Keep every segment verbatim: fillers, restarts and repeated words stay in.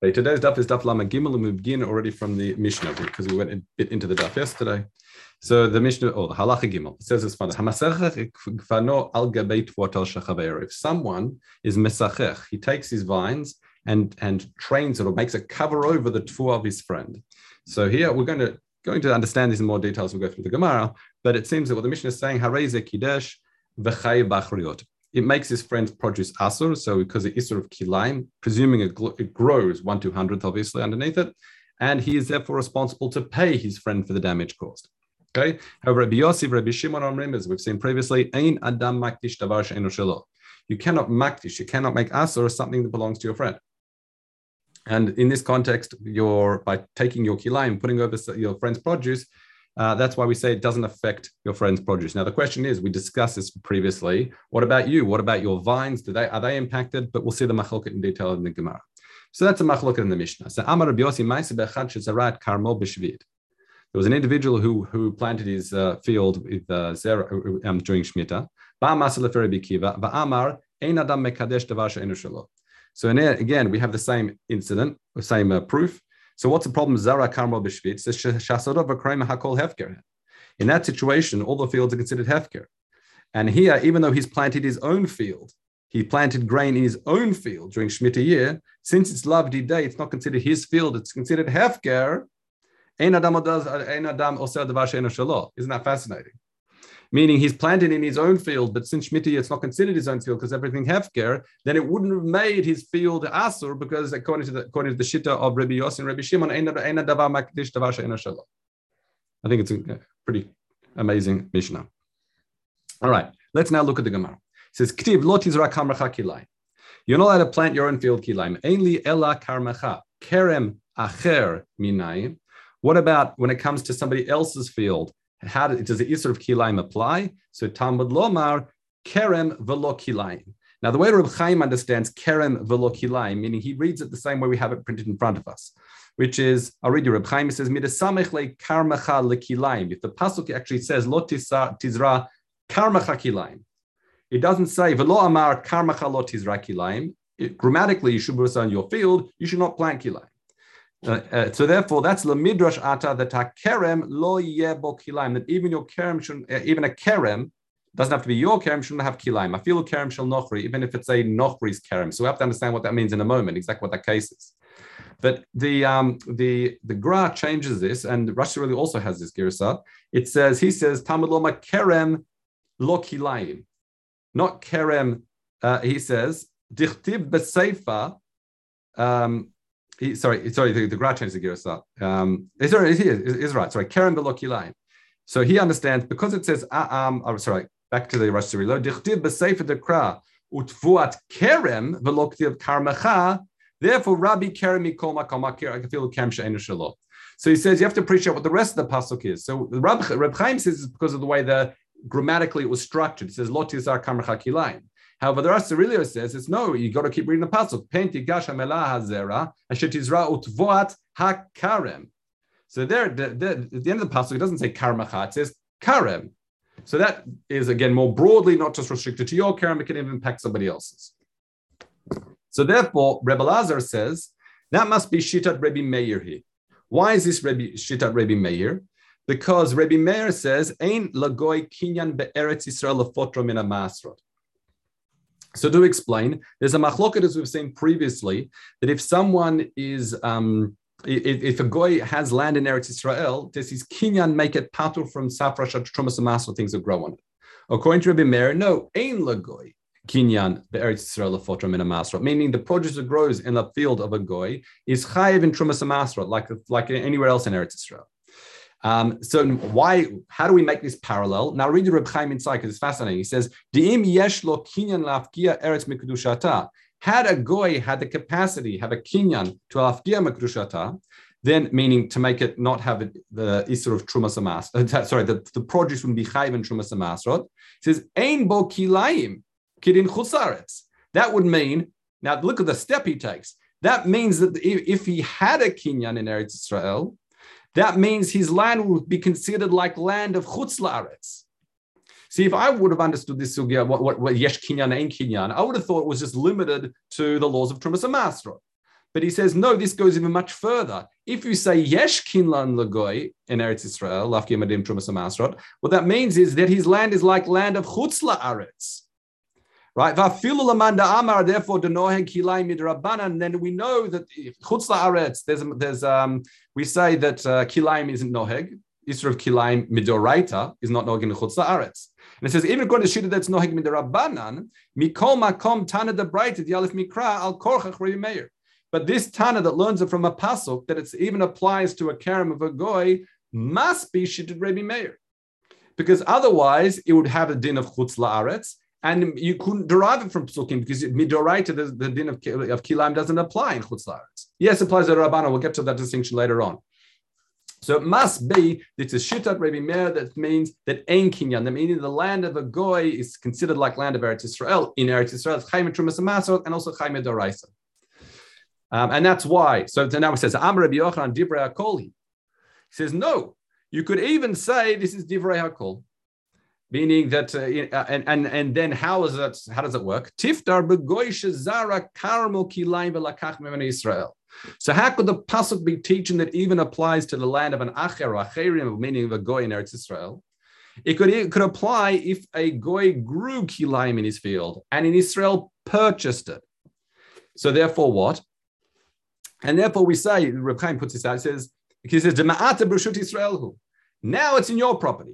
Right, today's daf is Daf Lama Gimel, and we begin already from the Mishnah because we went a bit into the daf yesterday. So the Mishnah, or oh, the Halacha Gimel, it says this one: Hamasachek gvano al gabei twatal shechaveiro. If someone is mesachech, he takes his vines and and trains it or makes a cover over the tfuah of his friend. So here we're going to going to understand this in more detail as we go through the Gemara. But it seems that what the Mishnah is saying: Harei ze kidesh v'chai b'achriot. It makes his friend's produce asur, so because it is sort of kilayim, presuming it, gl- it grows one two hundredth, obviously, underneath it, and he is therefore responsible to pay his friend for the damage caused. Okay. However, Rabbi Yossi, Rabbi Shimon, Omrim, as we've seen previously, ein adam makdish davar she'eino shelo. You cannot makdish, you cannot make asur something that belongs to your friend. And in this context, you're by taking your kilayim, putting over your friend's produce. Uh, that's why we say it doesn't affect your friend's produce. Now, the question is, we discussed this previously. What about you? What about your vines? Do they, are they impacted? But we'll see the machloket in detail in the Gemara. So that's a machloket in the Mishnah. So Amar B'yosi, there was an individual who who planted his uh, field with uh, zera, um, during Shemitah. So in, again, we have the same incident, the same uh, proof. So what's the problem? Zara karmo b'shvit says shasodov v'kraim hakol hefker. In that situation, all the fields are considered hefker. And here, even though he's planted his own field, he planted grain in his own field during Shemitah year. Since it's Lavdi Day, it's not considered his field; it's considered hefker. Ein adam oseh davar she'eino shelo. Isn't that fascinating? Meaning he's planted in his own field, but since Shemitah year, it's not considered his own field because everything hefker, then it wouldn't have made his field asur because according to the according to the Shitta of Rabbi Yossi and Rabbi Shimon, eina davar makdish davar she'eino shelo. I think it's a pretty amazing Mishnah. All right, let's now look at the Gemara. It says, Ktiv lo tizrak karmecha kilayim. You're not allowed to plant your own field kilayim. Ein li ela karmecha kerem acher minayim. What about when it comes to somebody else's field? How do, does the Isur of Kilayim apply? So Talmud Lomar, Kerem Velo Kilayim. Now the way Reb Chaim understands Kerem Velo Kilayim, meaning he reads it the same way we have it printed in front of us, which is, I'll read you Reb Chaim, it says, Midasamech le karmecha le kilayim. If the Pasuk actually says, Lo tizra karmecha kilayim, it doesn't say, Velo amar karmecha lo tizra kilayim. It, grammatically, you should be on your field, you should not plant kilayim. Uh, uh, so therefore, that's the midrash ata that a kerem lo yebo kilayim. That even your kerem shouldn't, uh, even a kerem doesn't have to be your kerem shouldn't have kilayim. I feel kerem shel nochri, even if it's a nochri's kerem. So we have to understand what that means in a moment, exactly what that case is. But the um, the the Gra changes this, and Rashi really also has this girsa. It says he says Talmud Loma kerem lo kilayim, not kerem. Uh, he says dichtiv b'seifa. Um, He, sorry, sorry, the, the Gra changed the Girsa. Um, it's, it's, it's, it's right, sorry, Kerem B'lo Kilayim. So he understands, because it says, A'am, oh, sorry, back to the Rashi Rilo, Dichtiv B'Sefer Dekra, Utvuat Kerem B'lo Karmecha, therefore Rabbi Kerem Mikol Makom HaKefil Kerem She'eino Shelo. So he says, you have to appreciate what the rest of the Pasuk is. So Reb, Reb Chaim says it's because of the way the grammatically it was structured. It says, Lo Tizar Karmecha Kilayim. However, the Rashi Rilo says it's no. You got to keep reading the pasuk. Pen tigash hamelah hazera asher tizra utvoat hakarem. So there, the, the, at the end of the pasuk, it doesn't say karmacha. It says karem. So that is again more broadly, not just restricted to your karem. It can even impact somebody else's. So therefore, Rabbi Elazar says that must be Shitat Rebbe Meir here. Why is this Rebbe, Shitat Rebbe Meir? Because Rebbe Meir says ein lagoy Kinyan beEretz Yisrael lefotro mina ma'asrot. So to explain, there's a machloket, as we've seen previously, that if someone is, um, if, if a goy has land in Eretz Yisrael, does his kinyan make it patur from safrashat to Trumas ma'asro, things that grow on it? According to Rebbe Meir, no, ein lagoy kinyan beEretz Yisrael lefotro mina ma'asro, meaning the produce that grows in the field of a goy is chayiv in Trumas ma'asro, like like anywhere else in Eretz Yisrael. Um, so why? How do we make this parallel? Now read the Reb Chaim inside because it's fascinating. He says, "Diim yesh lo kinyan lafkia eretz mikudushata." Had a goy had the capacity, have a kinyan to lafkia mikudushata, then meaning to make it not have the issur of trumas amasrot. Sorry, the, the produce wouldn't be chayiv in trumas amasrot. It says, "Ein bo kilayim kidin chusaretz." That would mean. Now look at the step he takes. That means that if he had a kinyan in Eretz Yisrael, that means his land would be considered like land of Chutz La'aretz. See, if I would have understood this sugya, what, what, what yesh kinyan, ein kinyan, I would have thought it was just limited to the laws of Trumas ma'asro. But he says, no, this goes even much further. If you say yesh kinlan lagoy in Eretz Yisrael, lafki madim trumas ma'asro, what that means is that his land is like land of Chutz La'aretz. Right? Therefore, and then we know that Chutz La'aretz, there's, there's, um, we say that uh, Kilayim isn't noheg. Isra of Kilayim midoraita is not noheg in Chutz La'aretz. And it says, even according to Shitta, that's noheg midorabanan, mikol makom tana d'braita d'yalef mikra al korchach Rebbe Meir. But this tana that learns it from a pasuk, that it even applies to a karam of a goy, must be Shitta Rebbe Meir. Because otherwise, it would have a din of Chutz La'aretz, and you couldn't derive it from Psukim because midoraita, the, the din of, of Kilayim doesn't apply in Chutz La'aretz. Yes, it applies to Rabbana. We'll get to that distinction later on. So it must be, it's a Shittat Rebbe Meir that means that Ein Kinyan, that meaning the land of a Goy is considered like land of Eretz Yisrael. In Eretz Yisrael, it's Chayim Trumas Ma'asro and also Chayim Doraisa. Um, and that's why. So now it says, Amar Rabbi Yochanan Divrei HaKol. He says, no, you could even say this is Divrei HaKol. Meaning that, uh, and and and then how is that? How does it work? Tiftar begoy shezara karmo kilayim velakach memen Israel. So how could the pasuk be teaching that even applies to the land of an acher or acherim, meaning of a goy in Eretz Israel? It could it could apply if a goy grew kilayim in his field and in Israel purchased it. So therefore, what? And therefore, we say Reb Chaim puts this out. He says he says dema'ata brushut Israelhu. Now it's in your property.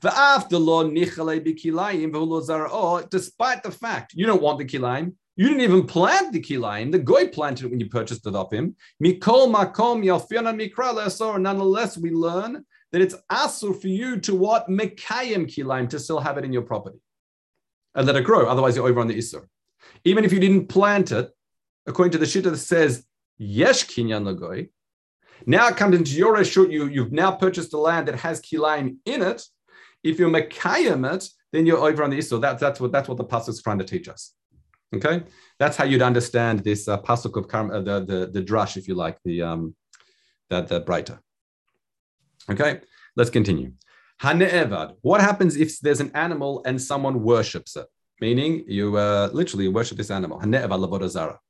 Despite the fact you don't want the kilayim, you didn't even plant the kilayim, the goy planted it when you purchased it off him. Nonetheless, we learn that it's asur for you to what? Mekayim kilayim, to still have it in your property and let it grow. Otherwise, you're over on the isur. Even if you didn't plant it, according to the Shitta that says, yesh kinyan lagoy, now it comes into your reshut, you, you've now purchased the land that has kilayim in it. If you're mekayim it, then you're over on the isur. That, that's what that's what the pasuk is trying to teach us. Okay, that's how you'd understand this uh, pasuk of karma, uh, the, the the drash, if you like, the um, that the breita. Okay, let's continue. Hanevad. What happens if there's an animal and someone worships it? Meaning you uh, literally worship this animal. Hanevad l'avodah zara.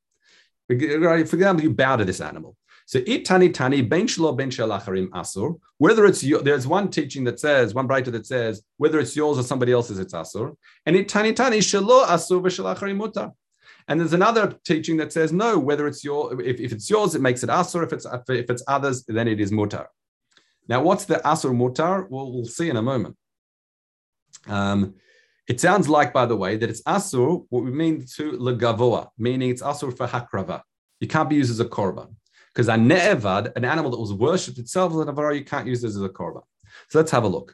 For example, you bow to this animal. So itani tani ben shlo ben shel acharim asur. Whether it's your, there's one teaching that says, one braita that says, whether it's yours or somebody else's, it's asur. And itani tani shelo asur v'shel acharim mutar. And there's another teaching that says, no, whether it's your, if, if it's yours, it makes it asur. If it's if it's others, then it is mutar. Now, what's the asur mutar? Well, we'll see in a moment. Um, it sounds like, by the way, that it's asur. What we mean to legavoa, meaning it's asur for hakrava. You can't be used as a korban. Because a ne'evad, an animal that was worshipped itself, you can't use this as a korban. So let's have a look.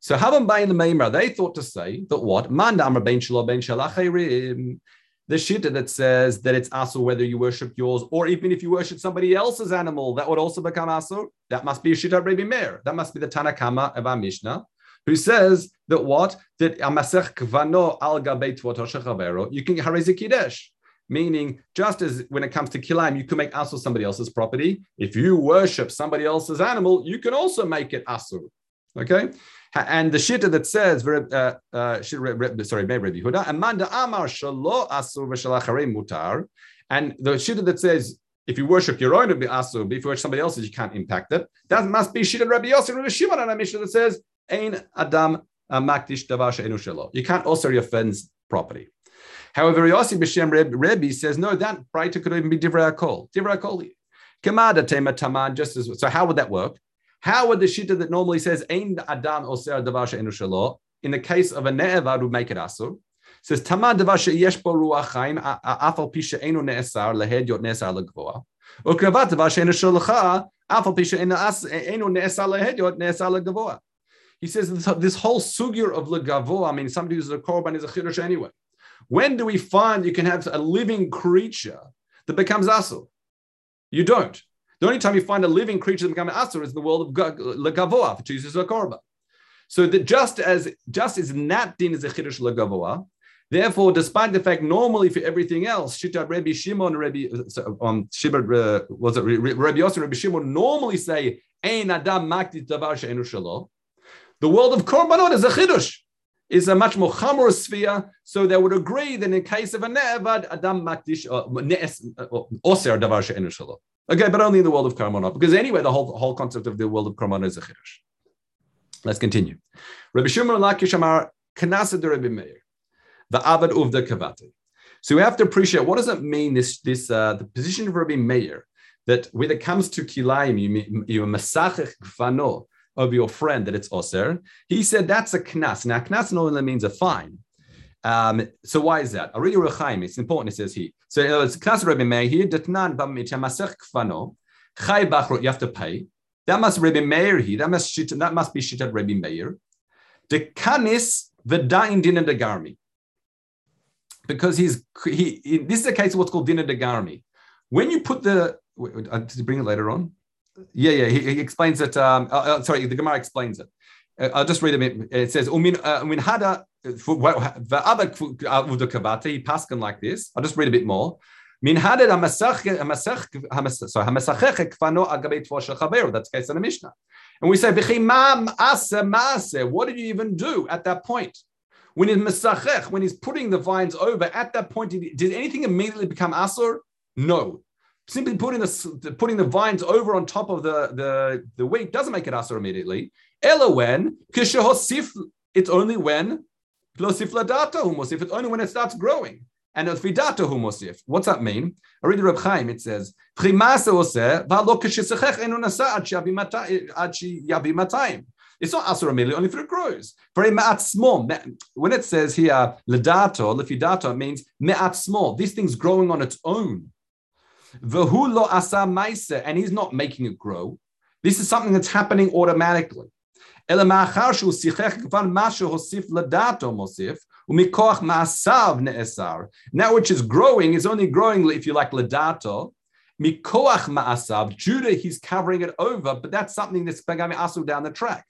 So Havam Bay in the Meimra, they thought to say that what? Man d'amra ben shelo ben shel acherim. The Shitta that says that it's asur whether you worship yours or even if you worship somebody else's animal, that would also become asur. That must be a Shitta Rebbe Meir. That must be the Tana Kama of our Mishnah, who says that what? That Hamasachek kvano al gabei tvoto shel chavero. You can harei ze kiddush. Meaning, just as when it comes to kilayim, you can make asur somebody else's property. If you worship somebody else's animal, you can also make it asur. Okay? And the Shitta that says, uh, uh, sorry, Rebbe Yehuda, Amanda Amar Shalo Asur V'Shel Acharim Mutar. And the Shitta that says, if you worship your own, it'll be asur, but if you worship somebody else's, you can't impact it. That must be Shitta Rabbi Yossi and Rabbi Shimon and a Mishnah that says, Ein Adam Makdish Davar She'enu Shelo. You can't also offend property. However, Yossi B'Shem Rebbe says, no, that breita could even be Divrei HaKol. Divrei HaKol. Kamada tema taman, just as well. So how would that work? How would the Shitta that normally says, Ein Adam Oser Davar She'enu Shelo, in the case of a Ne'evad, would make it Asur? Says, Taman Davar She'yesh Bo Ruach Chaim, Afal Pi She'enu Ne'esar, Lehed Yot Ne'esar L'Gvoa. Ukrevat Davar She'enu Shelcha, Afal Pi She'enu Ne'esar, Lehed Yot Ne'esar L'Gvoa. He says, this whole sugir of L'Gvoa, I mean, somebody who's a Korban is a Chidush anyway. When do we find you can have a living creature that becomes asur? You don't. The only time you find a living creature that becomes asur is in the world of legavoa, for chooses a korban. So that just as just as that din is a chidush legavoa, therefore, despite the fact normally for everything else, Shitta Rabbi Shimon, Rabbi um, Shibad, uh, was it Rabbi Yossi, Rabbi Shimon normally say Ein Adam Makdit Davar She'enu Shelo. The world of korbanot is a chidush. is a much more chamor sphere, so they would agree that in case of a ne'evad, adam makdish, oser davar she'enu shelo. Okay, but only in the world of Karmona, because anyway, the whole, whole concept of the world of Karmona is a chidush. Let's continue. Rabbi Shimon Lakish amar kanasa de Rebbe Meir, the avad uvda kavate. So we have to appreciate, what does it mean, this, this uh, the position of Rebbe Meir, that when it comes to Kilayim, you, you masachech gfano of your friend, that it's oser. He said that's a knas. Now, knas normally means a fine. Um, so why is that? I read Reb Chaim, it's important, it says he. So you know, it's knas Rebbe Meir here, detnan b'mit hamasach gfano, chai bachro, you have to pay. That must Rebbe Meir here, that must, that must be Shitta Rebbe Meir. The kanis, the dain Dina d'garmi. Because he's he, he this is a case of what's called Dina d'garmi. When you put the wait, I did bring it later on. Yeah, yeah, he, he explains it. Um, uh, uh, sorry, the Gemara explains it. Uh, I'll just read a bit. It says, "Umin umin hada v'abak v'dekavate." He passed him like this. I'll just read a bit more. Min hada hamasach hamasach sorry hamasachek kfano agabei tvor shel chaveru. That's the case in the Mishnah. And we say, "B'chi ma ma'ase ma'ase." What did you even do at that point? When he's masachech, when he's putting the vines over, at that point, did, did anything immediately become asur? No. Simply putting the putting the vines over on top of the, the, the wheat doesn't make it asur immediately. Ela when kishehosif, it's only when losif ladata humosif, it's only when it starts growing. And vidata humosif. What's that mean? I read the Reb Chaim. It says chimasa oseh v'lo kishehosech enu nasa ad sheyavimatayim. It's not asur immediately, only if it grows. When it says here, ledato, lefidato, means me'at small. This thing's growing on its own. Vehu lo asa maisa, and he's not making it grow. This is something that's happening automatically. Now, which is growing is only growing, if you like, ledato. Mikoach ma'asav, Judah, he's covering it over, but that's something that's becoming asur down the track.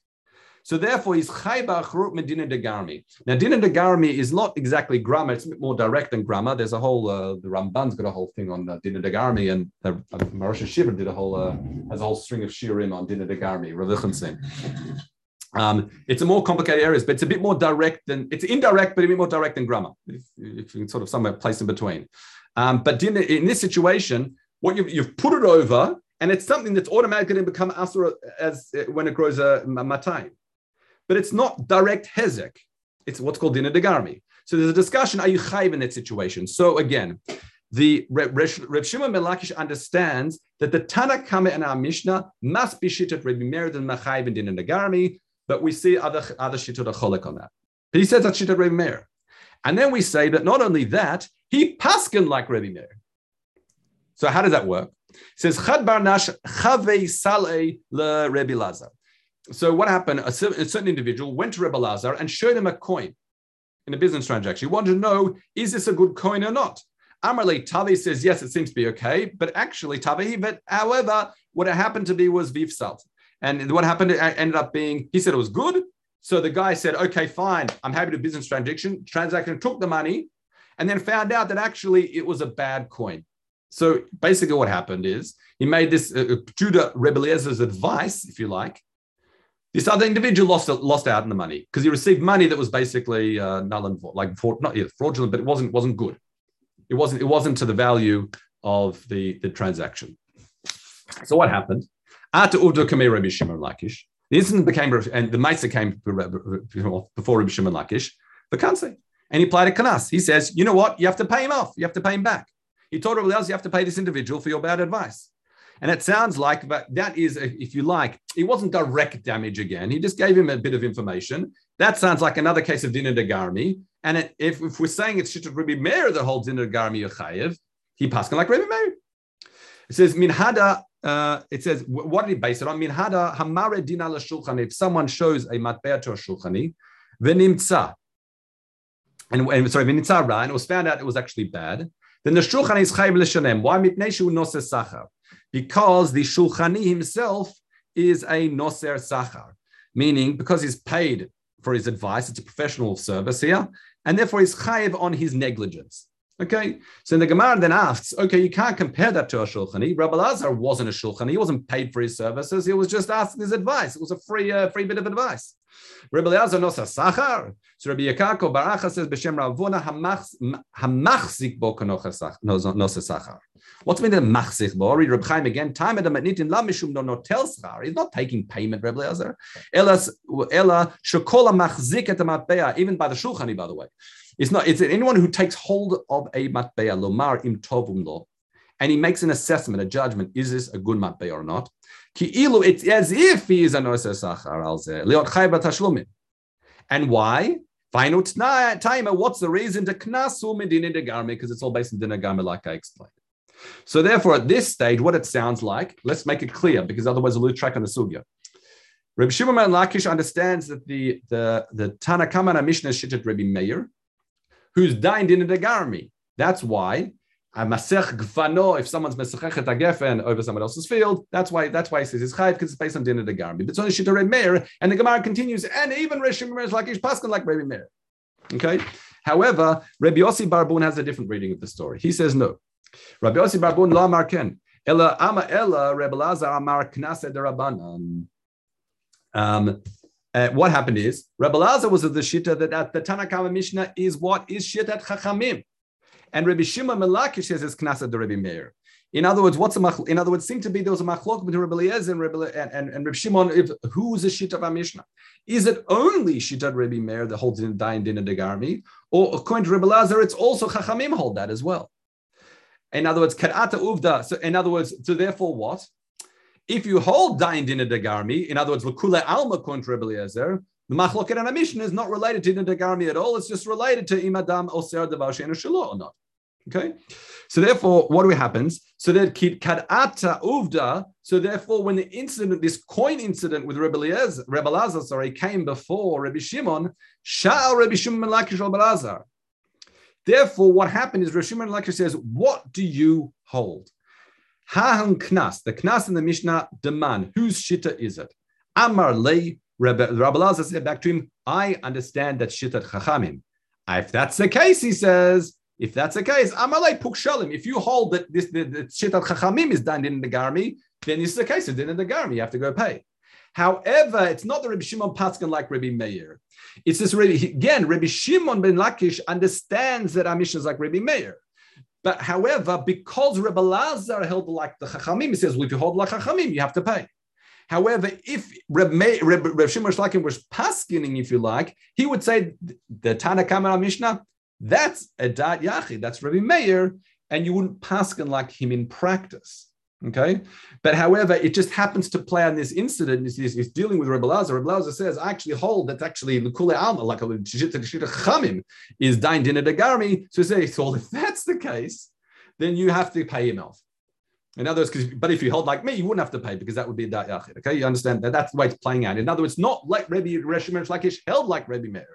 So therefore, he's chayba achrut medina d'garmi. Now, Dina d'garmi is not exactly grammar; it's a bit more direct than grammar. There's a whole uh, the Ramban's got a whole thing on uh, Dina d'garmi, and uh, Marisha Shiva did a whole uh, has a whole string of shirim on Dina d'garmi. Um, it's a more complicated area, but it's a bit more direct than it's indirect, but a bit more direct than grammar. If, if you can sort of somewhere place in between. Um, but in, in this situation, what you've, you've put it over, and it's something that's automatically going to become asur as uh, when it grows a uh, matayim. But it's not direct hezek. It's what's called Dina d'garmi. So there's a discussion, are you chayiv in that situation? So again, the Reb Shimon ben Lakish understands that the Tana Kama and our Mishnah must be shittat Rebbe Meir than machayiv and Dina d'garmi, but we see other other shittot acholek on that. But he says that shittat Rebbe Meir. And then we say that not only that, he paskin like Rebbe Meir. So how does that work? It says, Chad barnash chavei salei le Rabbi Elazar. So what happened, a certain individual went to Rabbi Elazar and showed him a coin in a business transaction. He wanted to know, is this a good coin or not? Amarle Tavi says, yes, it seems to be okay, but actually Tavi, but however, what it happened to be was vifsalt. And what happened, it ended up being, he said it was good. So the guy said, okay, fine, I'm happy to business transaction, transaction, took the money, and then found out that actually it was a bad coin. So basically what happened is he made this uh, Judah Rebbe Eliezer's advice, if you like. This other individual lost lost out on the money because he received money that was basically uh, null and void, like fraud, not yeah, fraudulent, but it wasn't wasn't good. It wasn't it wasn't to the value of the, the transaction. So what happened? After Uvdo Kamei Rabbi Shimon Lakish, the incident became and the Mesa came before Rabbi Shimon Lakish, vacancy, and he played a kanas. He says, you know what? You have to pay him off. You have to pay him back. He told everybody else, you have to pay this individual for your bad advice. And it sounds like, but that is, if you like, it wasn't direct damage again. He just gave him a bit of information. That sounds like another case of Dina d'garmi. And it, if, if we're saying it's Shitta Rebbe Meir that holds Dina d'garmi Yochayev, he paskin like Rebbe Meir. It says, Min hada, uh, it says, what did he base it on? Min hada, hamare dina la shulchani. If someone shows a matbea to a shulchani, venimtsa. And, and sorry, venimtsa ra, and it was found out it was actually bad. Then the Shulchani is chayiv l'shanem. Why? Mipnei shehu noser sachar. Because the Shulchani himself is a noser sachar, meaning because he's paid for his advice, it's a professional service here, and therefore he's chayiv on his negligence. Okay, so the Gemara then asks, okay, you can't compare that to a Shulchani. Rabbi Elazar wasn't a Shulchani. He wasn't paid for his services. He was just asking his advice. It was a free uh, free bit of advice. Rabbi Elazar nosa sachar. So Rabbi Yaakov Baracha says, B'shem Ravuna hamachzik bo kanocha nosa sachar. What's mean the machzik bo? Read Reb Chaim again. Time adam atnitin la mishum no notel schar. He's not taking payment, Rabbi Elazar. Ella ella shekola machzik et matbeah. Even by the Shulchani, by the way. It's not, it's anyone who takes hold of a matbeya, lomar im tovum lo, and he makes an assessment, a judgment, is this a good matbeya or not? Ki ilu, it's as if he is a noser sachar al zeh, liot chai b'tashlumim. And why? Final time, what's the reason to knasu min dina d'garmi? Because it's all based on dina d'garmi, like I explained. So therefore, at this stage, what it sounds like, let's make it clear, because otherwise we'll lose track on the sugya. Rabbi Shimon Lakish understands that the, the, the Tana Kama and Mishnah Shitta Rebbe Meir, who's dined in a d'garmi. That's why a masech gfano, if someone's masechet hagefen over someone else's field, that's why that's why he says it's chayv, because it's based on dina d'garmi. But it's only Shitta Rebbe Meir, and the Gemara continues, and even Rebbe Shimon Lakish paskin like Rebbe Meir. Okay. However, Rabbi Yossi Barbun has a different reading of the story. He says no. Rabbi Yossi Barbun la marken ella ama ella Rebbe Elazar amar knaseh derabanan. Um. Uh, what happened is, Rebbe Elazar was of the Shitta that at the Tana Kama Mishnah is what is Shitta Chachamim. And Rabbi Shimon Lakish says it's Knasa de Rebbe Meir. In other words, what's a mach- in other words, seemed to be there was a Machloket between Rebbe Elazar and Rebbe and, and, and Rabbi Shimon, if who's the Shitta of our Mishnah? Is it only Shitta Rebbe Meir that holds in Dina d'garmi? Or according to Rebbe Elazar, it's also Chachamim hold that as well. In other words, Kar'ata Uvda. So in other words, so therefore what? If you hold Dina d'garmi, in other words, L'kule Alma contra Rebbe Elazar, the Machloket and a Mishnah is not related to Dina d'garmi at all. It's just related to Imadam Oser Devar She'eino Shelo or not. Okay? So therefore, what happens? So that Kad'ata Uvda, so therefore, when the incident, this coin incident with Rebbe Elazar, Rebbe Elazar, sorry, came before Rebbe Shimon, Sha'al Rebbe Shimon Lakish Rebbe Elazar. Therefore, what happened is Rebbe Shimon Lakish says, what do you hold? Ha'han knas, the knas in the Mishnah, demand, whose Shitta is it? Amar lei, Rabbi Elazar said back to him, I understand that Shitta Chachamim. If that's the case, he says, if that's the case, Amar lei puk shalim, if you hold that this the, the Shitta Chachamim is done in the d'garmi, then this is the case, it's done in the d'garmi, you have to go pay. However, it's not the Rabbi Shimon Paskin like Rebbe Meir. It's this, Rabbi, again, Rabbi Shimon ben Lakish understands that our Mishnah is like Rebbe Meir. But however, because Rebbe Elazar held like the Chachamim, he says, well, if you hold like Chachamim, you have to pay. However, if Reb, May, Reb, Reb Shimon Lakish was paskening, if you like, he would say, the Tana Kama Mishnah, that's a Dat Yachid, that's Rebbe Meir, and you wouldn't pasken like him in practice. Okay? But however, it just happens to play on this incident, it's, it's, it's dealing with Rebbe Elazar. Rebbe Elazar says, I actually hold that's actually L'kule Alma, like a Shitta Chachamim, is Dain Dina d'garmi. So he says, well, if that's the case, then you have to pay him off. In other words, but if you hold like me, you wouldn't have to pay because that would be a Dat Yachid. Okay? You understand that? That's the way it's playing out. In other words, not like Rebbe Shimon Lakish held like Rebbe Meir.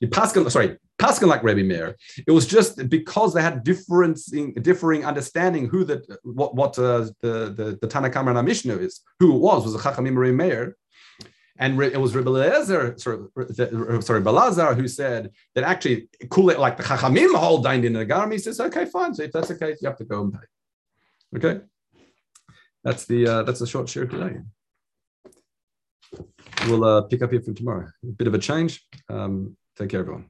You Paskin, sorry, Paskin like Rebbe Meir. It was just because they had difference in, differing understanding who that what what uh, the the, the Tana Kama and Mishnah is. Who it was was a Chachamim Rebbe Meir, and it was Rebbe Elazar, sorry, the, sorry, Rebbe Elazar, who said that actually cool it like the Chachamim hold dined in the d'garmi. He says, okay, fine. So if that's the case, you have to go and pay. Okay, that's the uh, that's the short share today. We'll uh, pick up here from tomorrow. A bit of a change. Um, Take care, everyone.